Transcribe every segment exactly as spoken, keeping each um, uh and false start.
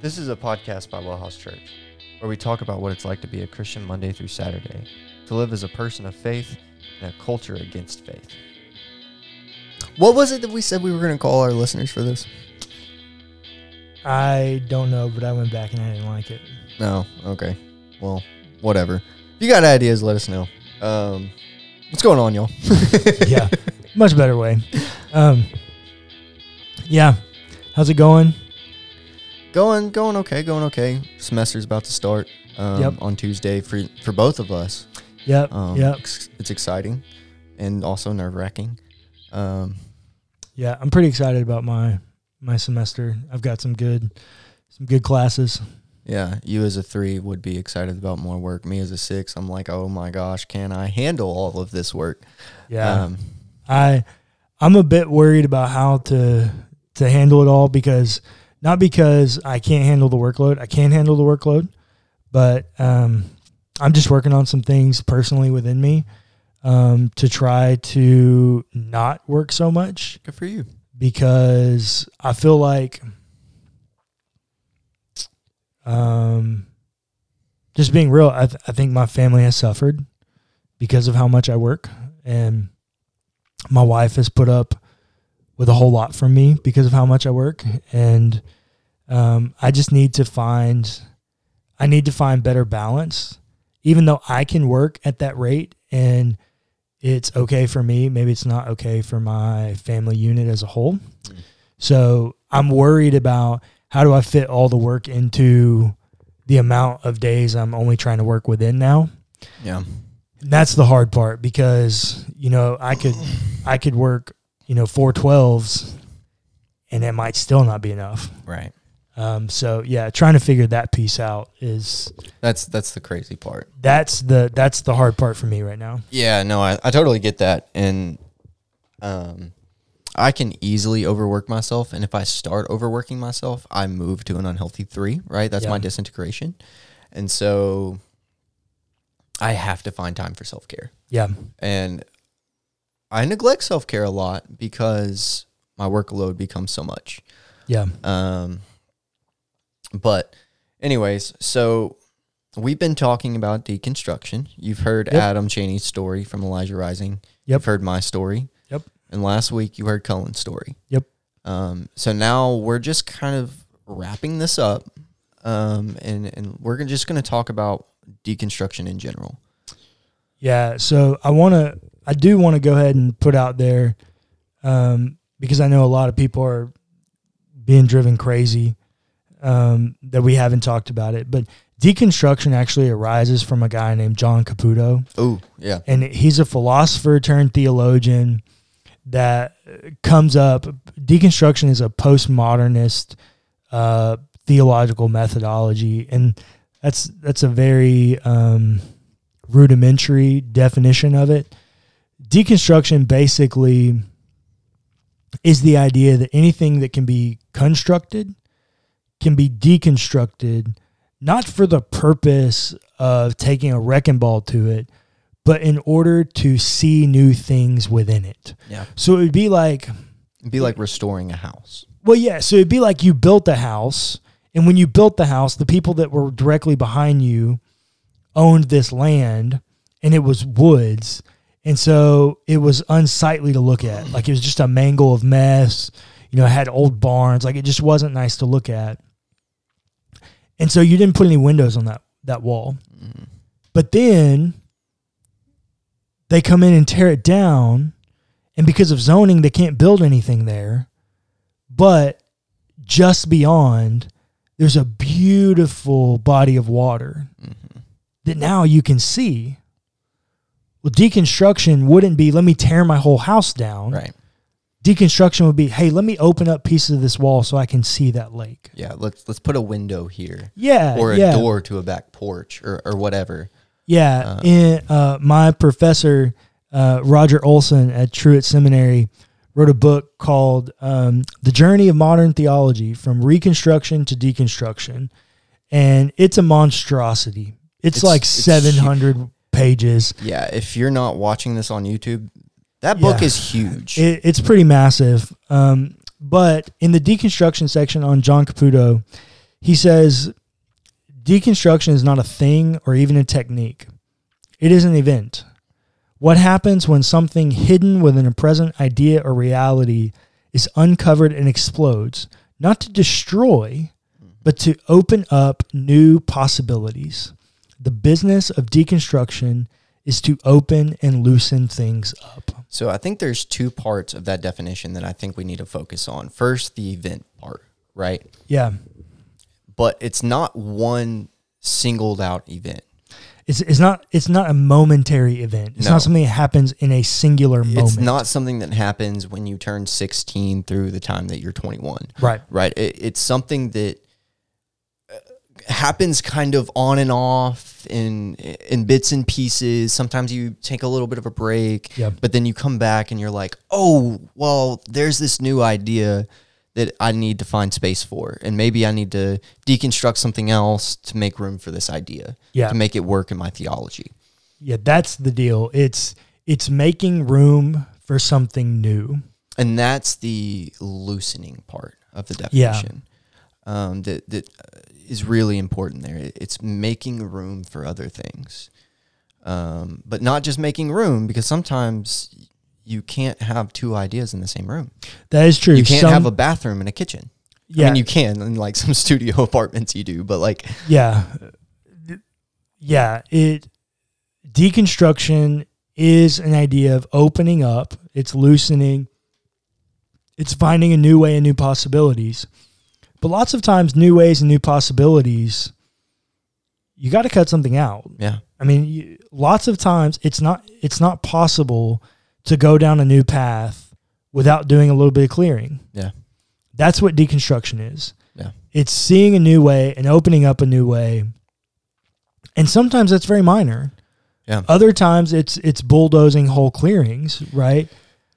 This is a podcast by Wellhouse Church, where we talk about what it's like to be a Christian Monday through Saturday, to live as a person of faith in a culture against faith. What was it that we said we were going to call our listeners for this? I don't know, but I went back and I didn't like it. No, okay. Well, whatever. If you got ideas, let us know. Um, what's going on, y'all? Yeah, much better way. Um, yeah, how's it going? Going, going okay, going okay. Semester's about to start um, yep. on Tuesday for for both of us. Yep, um, yep. It's, it's exciting and also nerve-wracking. Um, yeah, I'm pretty excited about my my semester. I've got some good some good classes. Yeah, you as a three would be excited about more work. Me as a six, I'm like, oh my gosh, can I handle all of this work? Yeah, um, I I'm a bit worried about how to to handle it all because. Not because I can't handle the workload. I can handle the workload, but um, I'm just working on some things personally within me um, to try to not work so much. Good for you. Because I feel like um, just being real, I, th- I think my family has suffered because of how much I work. And my wife has put up with a whole lot from me because of how much I work. And um, I just need to find, I need to find better balance, even though I can work at that rate and it's okay for me. Maybe it's not okay for my family unit as a whole. So I'm worried about how do I fit all the work into the amount of days I'm only trying to work within now. Yeah. And that's the hard part because, you know, I could, I could work, you know, four twelves, and it might still not be enough. Right. Um, so yeah, trying to figure that piece out is that's that's the crazy part. That's the that's the hard part for me right now. Yeah, no, I, I totally get that, and um, I can easily overwork myself, and if I start overworking myself, I move to an unhealthy three. Right. That's yeah. my disintegration, and so I have to find time for self care. Yeah, and. I neglect self-care a lot because my workload becomes so much. Yeah. Um. But anyways, so we've been talking about deconstruction. You've heard yep. Adam Chaney's story from Elijah Rising. Yep. You've heard my story. Yep. And last week you heard Cullen's story. Yep. Um. So now we're just kind of wrapping this up, um, and, and we're just going to talk about deconstruction in general. Yeah, so I want to... I do want to go ahead and put out there um, because I know a lot of people are being driven crazy um, that we haven't talked about it. But deconstruction actually arises from a guy named John Caputo. Oh, yeah. And he's a philosopher turned theologian that comes up. Deconstruction is a postmodernist uh, theological methodology. And that's, that's a very um, rudimentary definition of it. Deconstruction basically is the idea that anything that can be constructed can be deconstructed, not for the purpose of taking a wrecking ball to it, but in order to see new things within it. Yeah. So it would be like... It'd be like restoring a house. Well, yeah. So it'd be like you built a house, and when you built the house, the people that were directly behind you owned this land, and it was woods. And so it was unsightly to look at. Like it was just a mangle of mess. You know, it had old barns. Like it just wasn't nice to look at. And so you didn't put any windows on that, that wall. Mm-hmm. But then they come in and tear it down. And because of zoning, they can't build anything there. But just beyond, there's a beautiful body of water mm-hmm. that now you can see. Well, deconstruction wouldn't be, let me tear my whole house down. Right. Deconstruction would be, hey, let me open up pieces of this wall so I can see that lake. Yeah, let's let's put a window here. Yeah, Or a yeah. door to a back porch or, or whatever. Yeah, um, and, uh, my professor, uh, Roger Olson at Truett Seminary, wrote a book called um, The Journey of Modern Theology, From Reconstruction to Deconstruction. And it's a monstrosity. It's, it's like it's seven hundred... Huge. Pages. Yeah, if you're not watching this on YouTube, that book yeah. is huge. It, it's pretty massive. Um, but in the deconstruction section on John Caputo, He says, deconstruction is not a thing or even a technique. It is an event. What happens when something hidden within a present idea or reality is uncovered and explodes, not to destroy, but to open up new possibilities. The business of deconstruction is to open and loosen things up. So I think there's two parts of that definition that I think we need to focus on. First, the event part, right? Yeah. But it's not one singled out event. It's it's not it's not a momentary event. It's no. not something that happens in a singular moment. It's not something that happens when you turn sixteen through the time that you're twenty-one. Right. Right. It, it's something that happens kind of on and off in in bits and pieces. Sometimes you take a little bit of a break, yep. but then you come back and you're like, oh, well, there's this new idea that I need to find space for. And maybe I need to deconstruct something else to make room for this idea, yeah. to make it work in my theology. Yeah, that's the deal. It's it's making room for something new. And that's the loosening part of the definition yeah. um, that, that is really important there. It's making room for other things. Um, but not just making room, because sometimes you can't have two ideas in the same room. That is true. You can't some, have a bathroom and a kitchen. Yeah. I mean, you can in like some studio apartments you do, but like. Yeah. Yeah. It deconstruction is an idea of opening up. It's loosening. It's finding a new way and new possibilities. But lots of times new ways and new possibilities, you got to cut something out. Yeah. I mean, you, lots of times it's not, it's not possible to go down a new path without doing a little bit of clearing. Yeah. That's what deconstruction is. Yeah. It's seeing a new way and opening up a new way. And sometimes that's very minor. Yeah. Other times it's it's bulldozing whole clearings, right?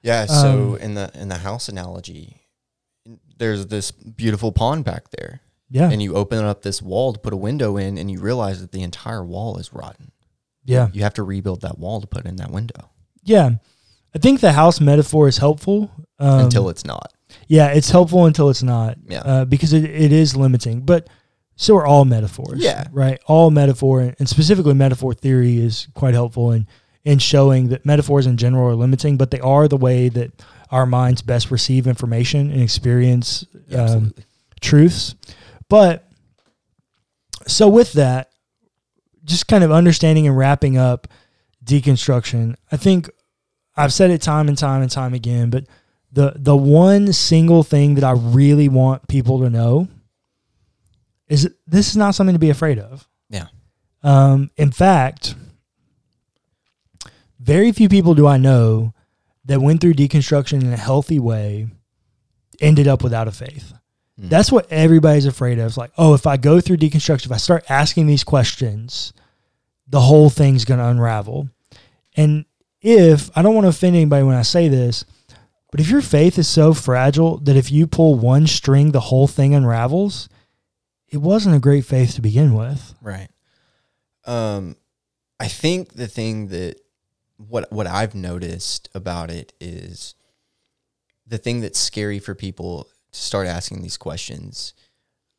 Yeah, so um, in the in the house analogy, there's this beautiful pond back there. Yeah. And you open up this wall to put a window in and you realize that the entire wall is rotten. Yeah. You have to rebuild that wall to put in that window. Yeah. I think the house metaphor is helpful. Um, until it's not. Yeah, it's helpful until it's not. Yeah. Uh, because it, it is limiting. But so are all metaphors. Yeah. Right? All metaphor, and specifically metaphor theory is quite helpful in, in showing that metaphors in general are limiting, but they are the way that our minds best receive information and experience um, truths. But so with that, just kind of understanding and wrapping up deconstruction, I think I've said it time and time and time again, but the the one single thing that I really want people to know is that this is not something to be afraid of. Yeah. Um, in fact, very few people do I know that went through deconstruction in a healthy way, ended up without a faith. Mm. That's what everybody's afraid of. It's like, oh, if I go through deconstruction, if I start asking these questions, the whole thing's going to unravel. And if, I don't want to offend anybody when I say this, but if your faith is so fragile that if you pull one string, the whole thing unravels, it wasn't a great faith to begin with. Right. Um, I think the thing that, what what I've noticed about it is the thing that's scary for people to start asking these questions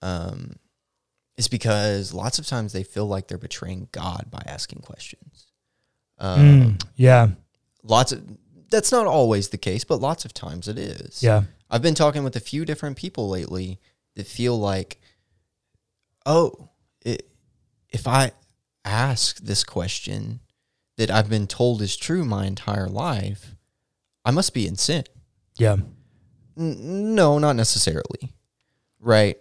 um, is because lots of times they feel like they're betraying God by asking questions. Um, mm, yeah. Lots of, that's not always the case, but lots of times it is. Yeah. I've been talking with a few different people lately that feel like, oh, it, if I ask this question that I've been told is true my entire life, I must be in sin. Yeah. N- no, not necessarily. Right.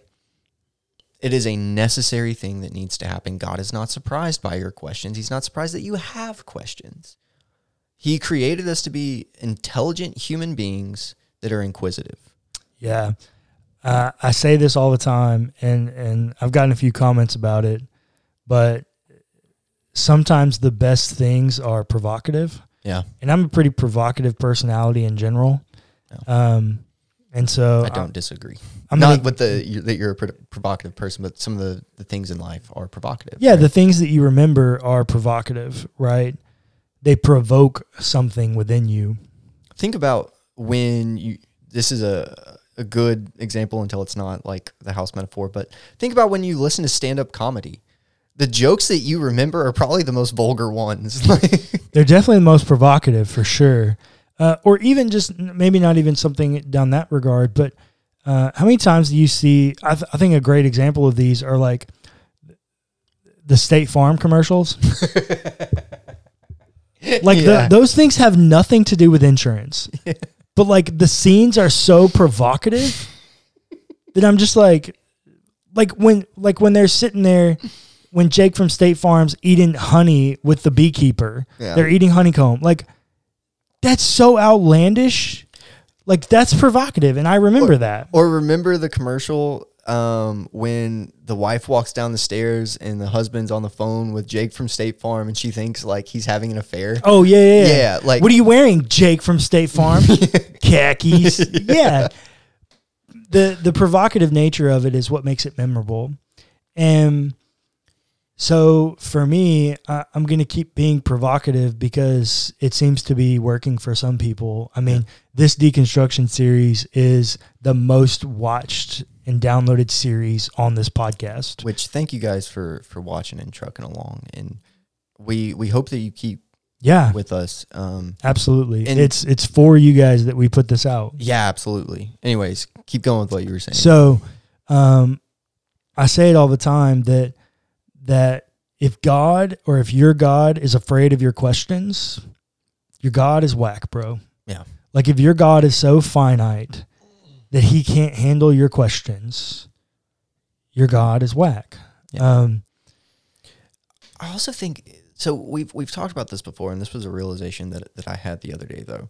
It is a necessary thing that needs to happen. God is not surprised by your questions. He's not surprised that you have questions. He created us to be intelligent human beings that are inquisitive. Yeah. Uh, I say this all the time, and, and I've gotten a few comments about it, but sometimes the best things are provocative. Yeah. And I'm a pretty provocative personality in general. Yeah. Um And so I don't I'm, disagree. I'm not gonna, with the you, that you're a provocative person, but some of the, the things in life are provocative. Yeah, right? The things that you remember are provocative, right? They provoke something within you. Think about when you. This is a a good example until it's not, like the house metaphor. But think about when you listen to stand-up comedy. The jokes that you remember are probably the most vulgar ones. They're definitely the most provocative, for sure. Uh, or even just maybe not even something down that regard, but uh, how many times do you see, I, th- I think a great example of these are like the State Farm commercials. Like yeah. the, those things have nothing to do with insurance, yeah. but like the scenes are so provocative that I'm just like, like when, like when they're sitting there, when Jake from State Farm's eating honey with the beekeeper, yeah. they're eating honeycomb. Like, that's so outlandish. Like, that's provocative, and I remember or, that. Or remember the commercial um, when the wife walks down the stairs and the husband's on the phone with Jake from State Farm, and she thinks, like, he's having an affair? Oh, yeah, yeah, yeah. yeah like, what are you wearing, Jake from State Farm? Khakis. Yeah. yeah. The, the provocative nature of it is what makes it memorable. And... so for me, uh, I'm going to keep being provocative because it seems to be working for some people. I mean, this deconstruction series is the most watched and downloaded series on this podcast. Which, thank you guys for for watching and trucking along. And we we hope that you keep yeah. with us. Um, absolutely. And it's, it's for you guys that we put this out. Yeah, absolutely. Anyways, keep going with what you were saying. So um, I say it all the time that that if God or if your God is afraid of your questions, your God is whack, bro. Yeah. Like if your God is so finite that he can't handle your questions, your God is whack. Yeah. Um, I also think, so we've, we've talked about this before, and this was a realization that, that I had the other day though.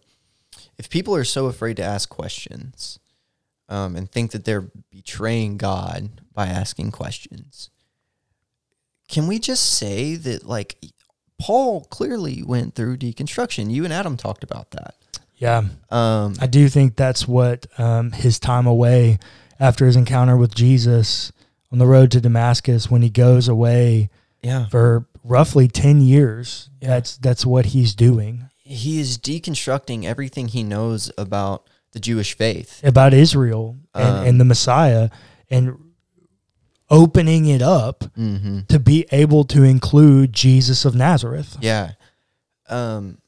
If people are so afraid to ask questions um, and think that they're betraying God by asking questions, can we just say that, like, Paul clearly went through deconstruction? You and Adam talked about that. Yeah. Um, I do think that's what um, his time away after his encounter with Jesus on the road to Damascus, when he goes away yeah. for roughly ten years, yeah. that's that's what he's doing. He is deconstructing everything he knows about the Jewish faith. About Israel and, um, and the Messiah, and opening it up mm-hmm. to be able to include Jesus of Nazareth. Yeah. Um,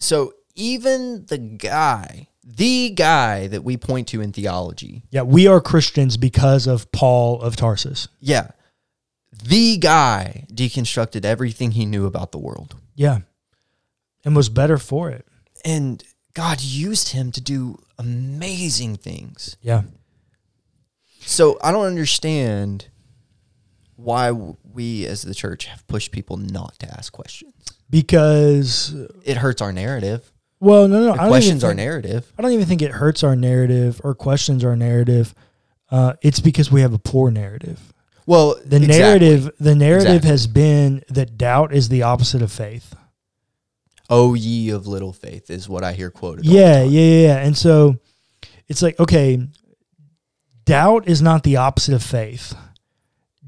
so even the guy, the guy that we point to in theology. Yeah, we are Christians because of Paul of Tarsus. Yeah. The guy deconstructed everything he knew about the world. Yeah. And was better for it. And God used him to do amazing things. Yeah. So I don't understand why we as the church have pushed people not to ask questions. Because... it hurts our narrative. Well, no, no. It I questions don't think, our narrative. I don't even think it hurts our narrative or questions our narrative. Uh, it's because we have a poor narrative. Well, the exactly. narrative, the narrative exactly. has been that doubt is the opposite of faith. Oh, ye of little faith is what I hear quoted. Yeah, yeah, yeah, yeah. And so it's like, okay... doubt is not the opposite of faith.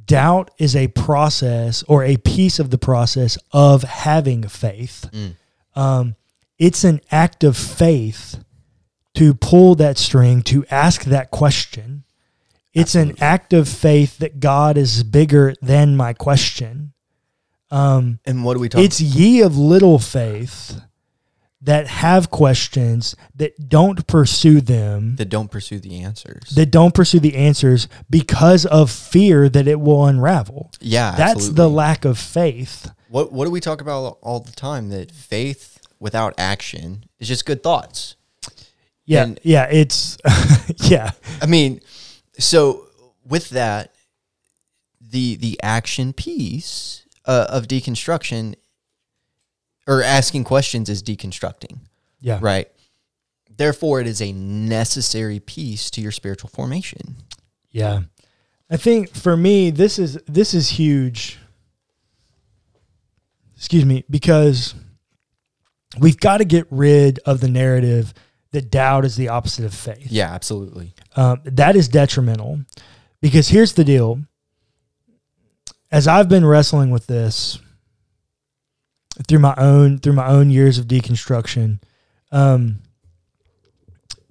Doubt is a process or a piece of the process of having faith. Mm. Um, it's an act of faith to pull that string, to ask that question. It's Absolutely. An act of faith that God is bigger than my question. Um, and what are we talking about? It's ye of little faith that have questions, that don't pursue them. That don't pursue the answers. That don't pursue the answers because of fear that it will unravel. Yeah, That's absolutely. the lack of faith. What What do we talk about all the time? That faith without action is just good thoughts. Yeah, and, yeah, it's, yeah. I mean, so with that, the, the action piece uh, of deconstruction or asking questions is deconstructing. Yeah. Right. Therefore, it is a necessary piece to your spiritual formation. Yeah. I think for me, this is this is huge. Excuse me, because we've got to get rid of the narrative that doubt is the opposite of faith. Yeah, absolutely. Um, that is detrimental, because here's the deal. As I've been wrestling with this, through my own through my own years of deconstruction, um,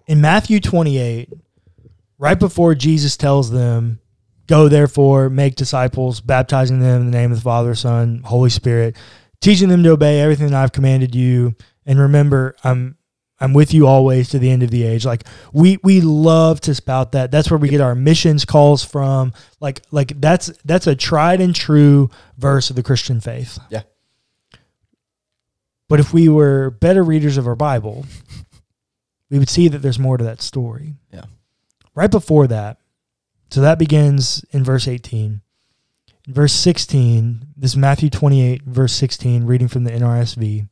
in Matthew twenty-eight, right before Jesus tells them, go therefore, make disciples, baptizing them in the name of the Father, Son, Holy Spirit, teaching them to obey everything that I've commanded you. And remember, I'm I'm with you always to the end of the age. Like we we love to spout that. That's where we get our missions calls from. Like like that's that's a tried and true verse of the Christian faith. Yeah. But if we were better readers of our Bible, we would see that there's more to that story. Yeah. Right before that, so that begins in verse eighteen. In verse sixteen, this is Matthew twenty-eight, verse sixteen, reading from the N R S V.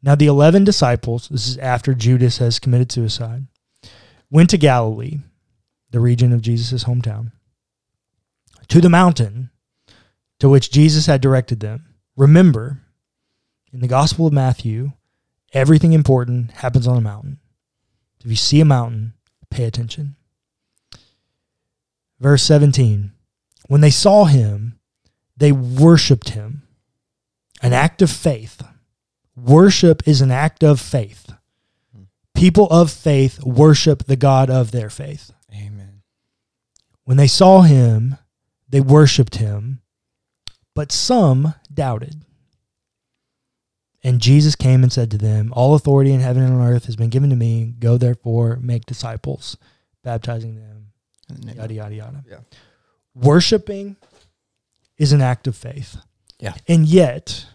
Now the eleven disciples, this is after Judas has committed suicide, went to Galilee, the region of Jesus' hometown, to the mountain to which Jesus had directed them. Remember, in the Gospel of Matthew, everything important happens on a mountain. If you see a mountain, pay attention. Verse seventeen, when they saw him, they worshiped him. An act of faith. Worship is an act of faith. People of faith worship the God of their faith. Amen. When they saw him, they worshiped him, but some doubted. And Jesus came and said to them, all authority in heaven and on earth has been given to me. Go therefore, make disciples, baptizing them, yada, yada, yada. Yeah. Worshiping is an act of faith. Yeah. And yet,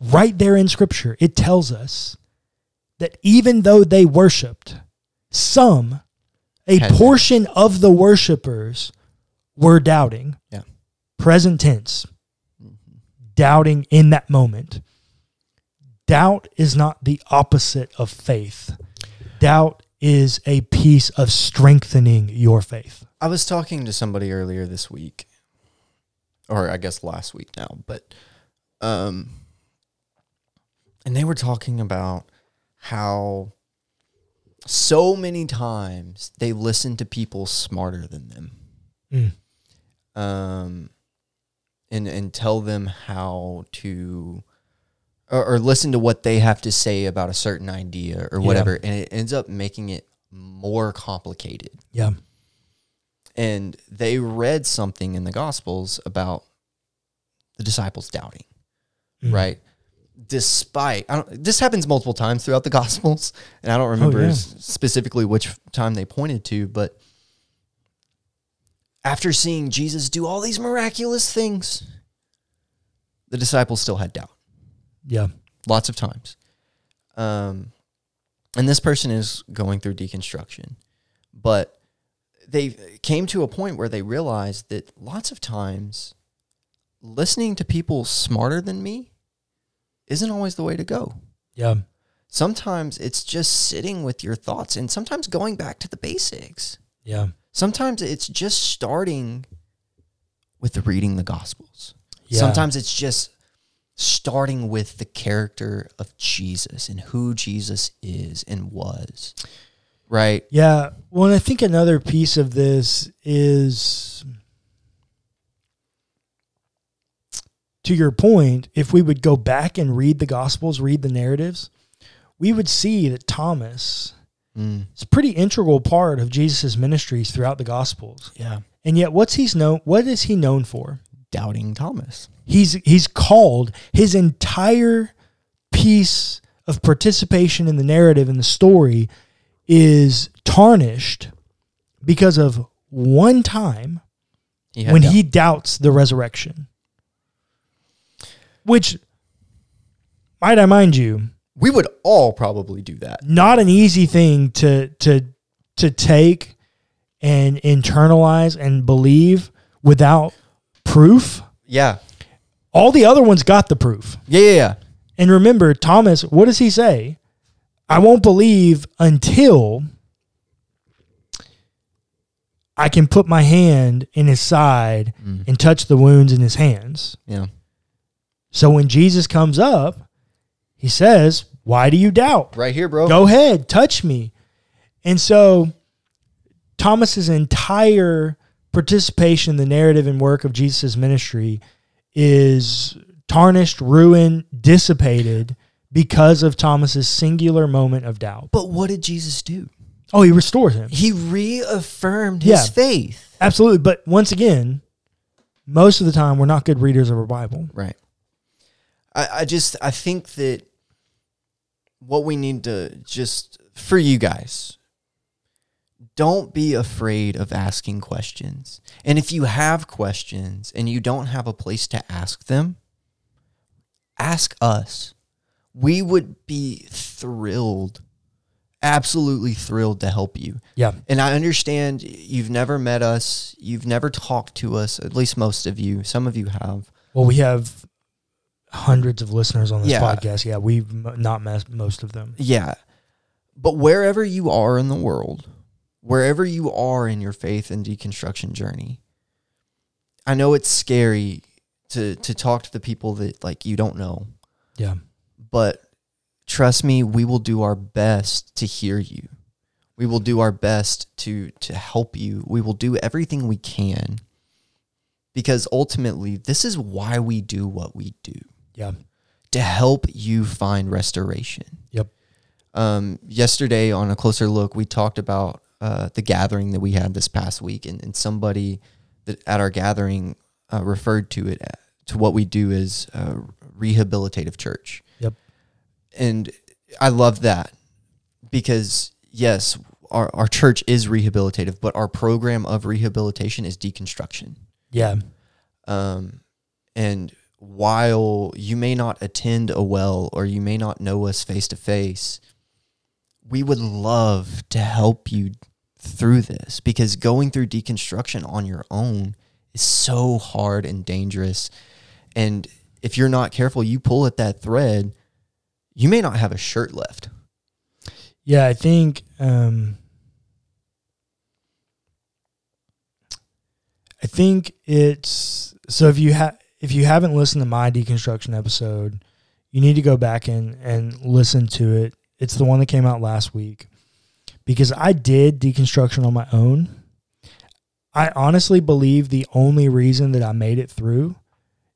right there in Scripture, it tells us that even though they worshiped, some, a Had portion that. of the worshipers were doubting. Yeah. Present tense. Mm-hmm. Doubting in that moment. Doubt is not the opposite of faith. Doubt is a piece of strengthening your faith. I was talking to somebody earlier this week, or I guess last week now, but, um, and they were talking about how so many times they listen to people smarter than them, mm. um, and and tell them how to. Or listen to what they have to say about a certain idea or whatever, yeah. And it ends up making it more complicated. Yeah. And they read something in the Gospels about the disciples doubting, mm. right? Despite, I don't, this happens multiple times throughout the Gospels, and I don't remember oh, yeah. specifically which time they pointed to, but after seeing Jesus do all these miraculous things, the disciples still had doubt. Yeah. Lots of times. Um, and this person is going through deconstruction. But they came to a point where they realized that lots of times listening to people smarter than me isn't always the way to go. Yeah. Sometimes it's just sitting with your thoughts and sometimes going back to the basics. Yeah. Sometimes it's just starting with reading the Gospels. Yeah. Sometimes it's just starting with the character of Jesus and who Jesus is and was, right? Yeah. Well, and I think another piece of this is, to your point, if we would go back and read the Gospels, read the narratives, we would see that Thomas mm. is a pretty integral part of Jesus' ministries throughout the Gospels. Yeah. And yet what's he's known, what is he known for? Doubting Thomas. He's he's called his entire piece of participation in the narrative and the story is tarnished because of one time he when doubt. he doubts the resurrection. Which, might I mind you, we would all probably do that. Not an easy thing to to to take and internalize and believe without proof. Yeah. All the other ones got the proof. Yeah, yeah, yeah. And remember, Thomas, what does he say? I won't believe until I can put my hand in his side mm. and touch the wounds in his hands. Yeah. So when Jesus comes up, he says, why do you doubt? Right here, bro. Go ahead, touch me. And so Thomas's entire participation in the narrative and work of Jesus' ministry is tarnished, ruined, dissipated because of Thomas's singular moment of doubt. But what did Jesus do? Oh, he restores him. He reaffirmed his yeah, faith. Absolutely. But once again, most of the time, we're not good readers of our Bible. Right. I, I just, I think that what we need to just, for you guys, don't be afraid of asking questions. And if you have questions and you don't have a place to ask them, ask us. We would be thrilled, absolutely thrilled to help you. Yeah. And I understand you've never met us. You've never talked to us, at least most of you. Some of you have. Well, we have hundreds of listeners on this yeah. podcast. Yeah, we've not met most of them. Yeah. But wherever you are in the world, wherever you are in your faith and deconstruction journey, I know it's scary to to talk to the people that, like, you don't know. Yeah. But trust me, we will do our best to hear you. We will do our best to to help you. We will do everything we can, because ultimately, this is why we do what we do. Yeah. To help you find restoration. Yep. Um, yesterday on A Closer Look, we talked about uh, the gathering that we had this past week, and, and somebody that at our gathering uh, referred to it, to what we do as uh, rehabilitative church. Yep. And I love that, because yes, our, our church is rehabilitative, but our program of rehabilitation is deconstruction. Yeah. Um, and while you may not attend a well, or you may not know us face to face, we would love to help you through this, because going through deconstruction on your own is so hard and dangerous. And if you're not careful, you pull at that thread, you may not have a shirt left. Yeah, I think um, I think it's so. If you have, if you haven't listened to my deconstruction episode, you need to go back and and listen to it. It's the one that came out last week, because I did deconstruction on my own. I honestly believe the only reason that I made it through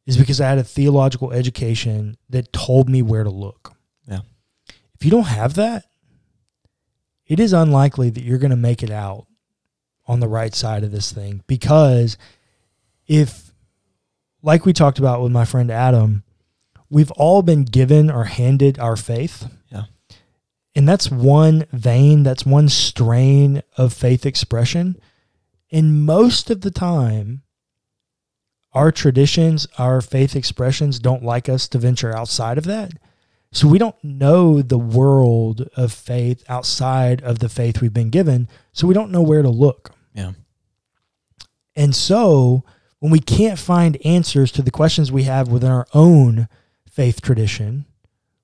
is because I had a theological education that told me where to look. Yeah. If you don't have that, it is unlikely that you're going to make it out on the right side of this thing, because if, like we talked about with my friend Adam, we've all been given or handed our faith. Yeah. And that's one vein, that's one strain of faith expression. And most of the time, our traditions, our faith expressions don't like us to venture outside of that. So we don't know the world of faith outside of the faith we've been given. So we don't know where to look. Yeah. And so when we can't find answers to the questions we have within our own faith tradition,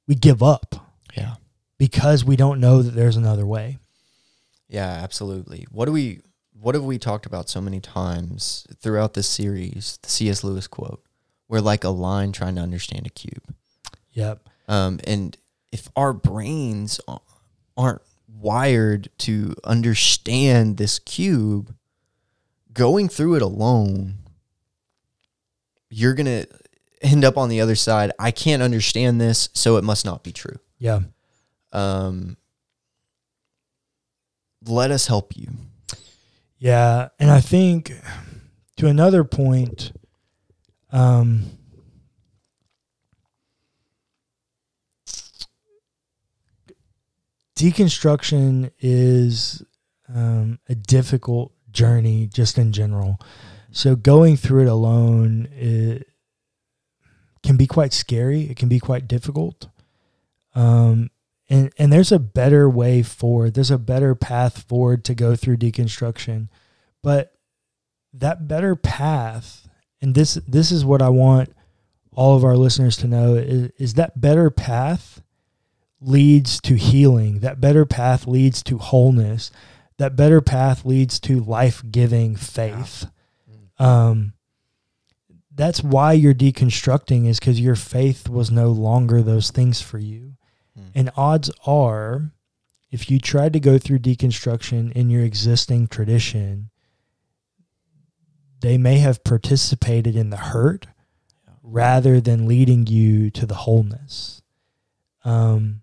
we give up. Yeah. Because we don't know that there's another way. Yeah, absolutely. What do we... What have we talked about so many times throughout this series? The C S Lewis quote: "We're like a line trying to understand a cube." Yep. Um, and if our brains aren't wired to understand this cube, going through it alone, you're gonna end up on the other side. I can't understand this, so it must not be true. Yeah. Um. Let us help you. Yeah, and I think to another point, um, deconstruction is um, a difficult journey just in general. So going through it alone, it can be quite scary. It can be quite difficult. Um And and there's a better way forward. There's a better path forward to go through deconstruction. But that better path, and this this is what I want all of our listeners to know, is, is that better path leads to healing. That better path leads to wholeness. That better path leads to life-giving faith. Um, that's why you're deconstructing, is because your faith was no longer those things for you. And odds are, if you tried to go through deconstruction in your existing tradition, they may have participated in the hurt rather than leading you to the wholeness. Um,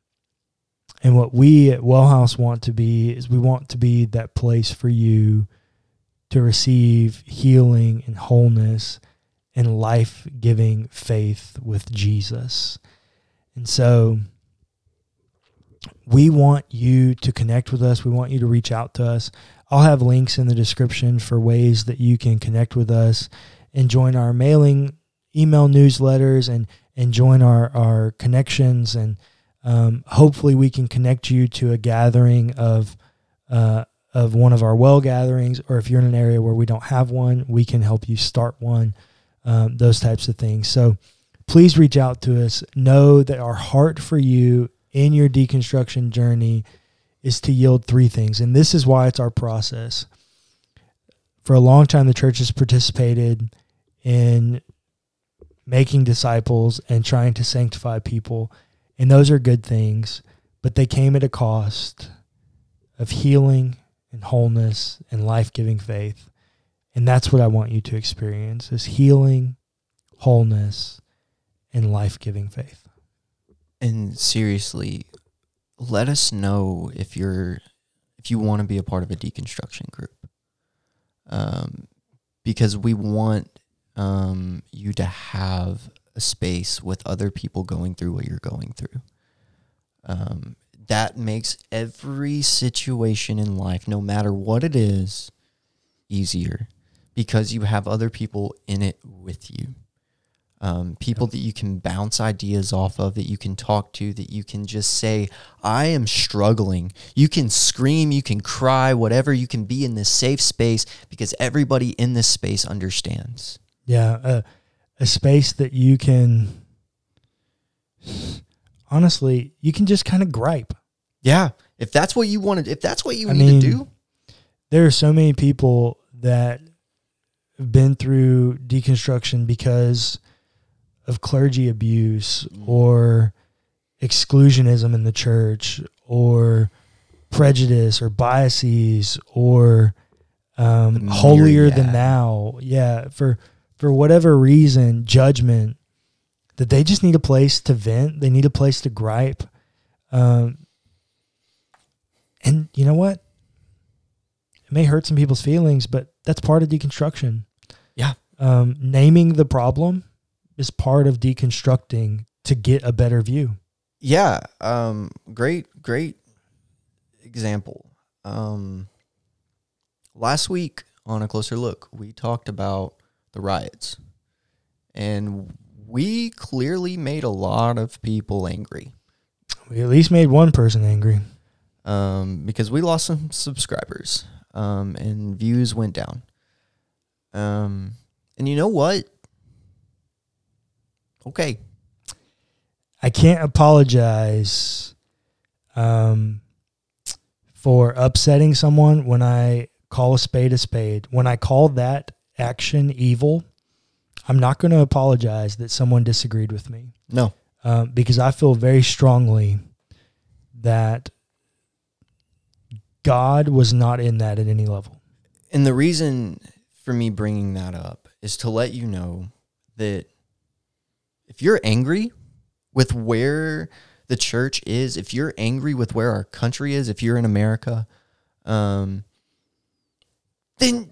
And what we at Wellhouse want to be is we want to be that place for you to receive healing and wholeness and life-giving faith with Jesus. And so we want you to connect with us. We want you to reach out to us. I'll have links in the description for ways that you can connect with us and join our mailing, email newsletters, and and join our, our connections. And um, hopefully we can connect you to a gathering of uh, of one of our well gatherings, or if you're in an area where we don't have one, we can help you start one, um, those types of things. So please reach out to us. Know that our heart for you in your deconstruction journey is to yield three things. And this is why it's our process. For a long time, the church has participated in making disciples and trying to sanctify people. And those are good things, but they came at a cost of healing and wholeness and life-giving faith. And that's what I want you to experience, is healing, wholeness, and life-giving faith. And seriously, let us know if you're if you want to be a part of a deconstruction group, um, because we want um, you to have a space with other people going through what you're going through. Um, that makes every situation in life, no matter what it is, easier because you have other people in it with you. Um, people that you can bounce ideas off of, that you can talk to, that you can just say, I am struggling. You can scream, you can cry, whatever. You can be in this safe space because everybody in this space understands. Yeah, uh, a space that you can, honestly, you can just kind of gripe. Yeah, if that's what you wanted, if that's what you I need mean, to do. There are so many people that have been through deconstruction because of clergy abuse or exclusionism in the church or prejudice or biases or um, holier yeah. than thou. Yeah, for for whatever reason, judgment, that they just need a place to vent. They need a place to gripe. Um, and you know what? It may hurt some people's feelings, but that's part of deconstruction. Yeah. Um, naming the problem is part of deconstructing to get a better view. Yeah. Um, great, great example. Um, last week on A Closer Look, we talked about the riots, and we clearly made a lot of people angry. We at least made one person angry. Um, because we lost some subscribers, um, and views went down. Um, and you know what? Okay. I can't apologize um, for upsetting someone when I call a spade a spade. When I call that action evil, I'm not going to apologize that someone disagreed with me. No. Um, because I feel very strongly that God was not in that at any level. And the reason for me bringing that up is to let you know that if you're angry with where the church is, if you're angry with where our country is, if you're in America, um, then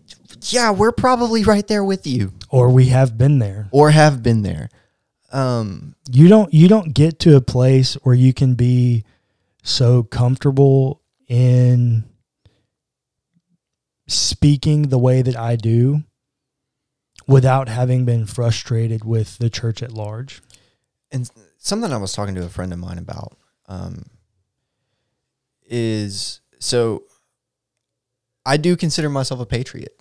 yeah, we're probably right there with you. Or we have been there. Or have been there. Um, you don't you don't get to a place where you can be so comfortable in speaking the way that I do without having been frustrated with the church at large. And something I was talking to a friend of mine about um, is, so I do consider myself a patriot.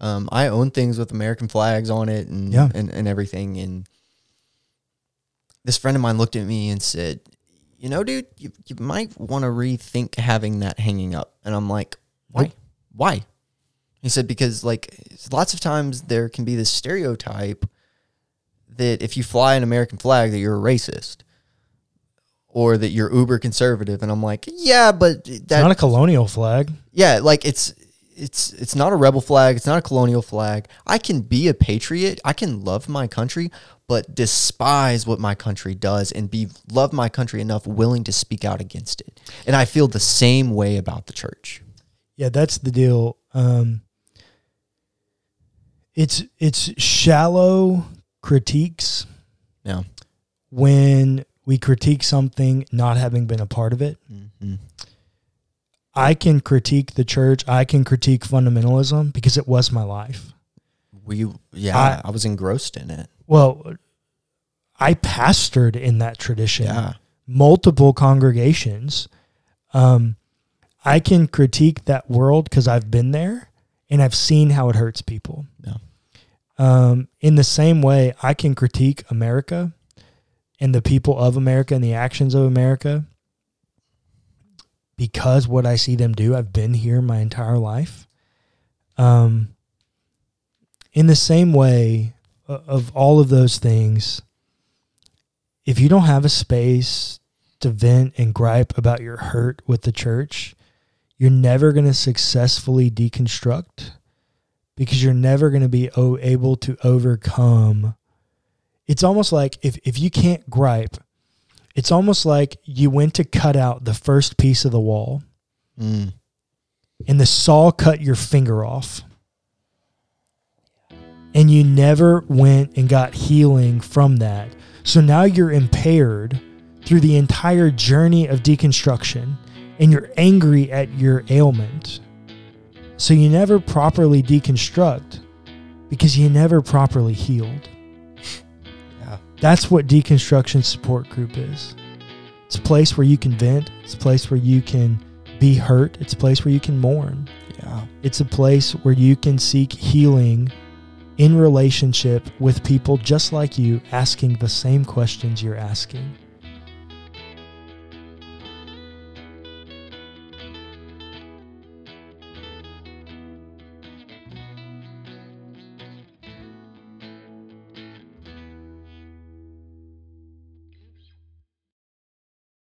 Um, I own things with American flags on it and, yeah. and, and everything. And this friend of mine looked at me and said, you know, dude, you, you might want to rethink having that hanging up. And I'm like, why? Nope. Why? He said, because, like, lots of times there can be this stereotype that if you fly an American flag that you're a racist or that you're uber conservative. And I'm like, yeah, but that's it's not a colonial flag. Yeah, like, it's it's it's not a rebel flag. It's not a colonial flag. I can be a patriot. I can love my country, but despise what my country does and be love my country enough willing to speak out against it. And I feel the same way about the church. Yeah, that's the deal. Um, it's it's shallow critiques. Yeah. When we critique something not having been a part of it. Mm-hmm. I can critique the church. I can critique fundamentalism because it was my life. We yeah, I, I was engrossed in it. Well, I pastored in that tradition, yeah. multiple congregations. Um, I can critique that world because I've been there and I've seen how it hurts people. Yeah. Um, in the same way, I can critique America and the people of America and the actions of America because what I see them do, I've been here my entire life. Um, in the same way, of all of those things, if you don't have a space to vent and gripe about your hurt with the church, you're never going to successfully deconstruct because you're never going to be able to overcome. It's almost like if, if you can't gripe, it's almost like you went to cut out the first piece of the wall mm. and the saw cut your finger off. And you never went and got healing from that. So now you're impaired through the entire journey of deconstruction, and you're angry at your ailment. So you never properly deconstruct because you never properly healed. Yeah. That's what deconstruction support group is. It's a place where you can vent. It's a place where you can be hurt. It's a place where you can mourn. Yeah. It's a place where you can seek healing in relationship with people just like you, asking the same questions you're asking.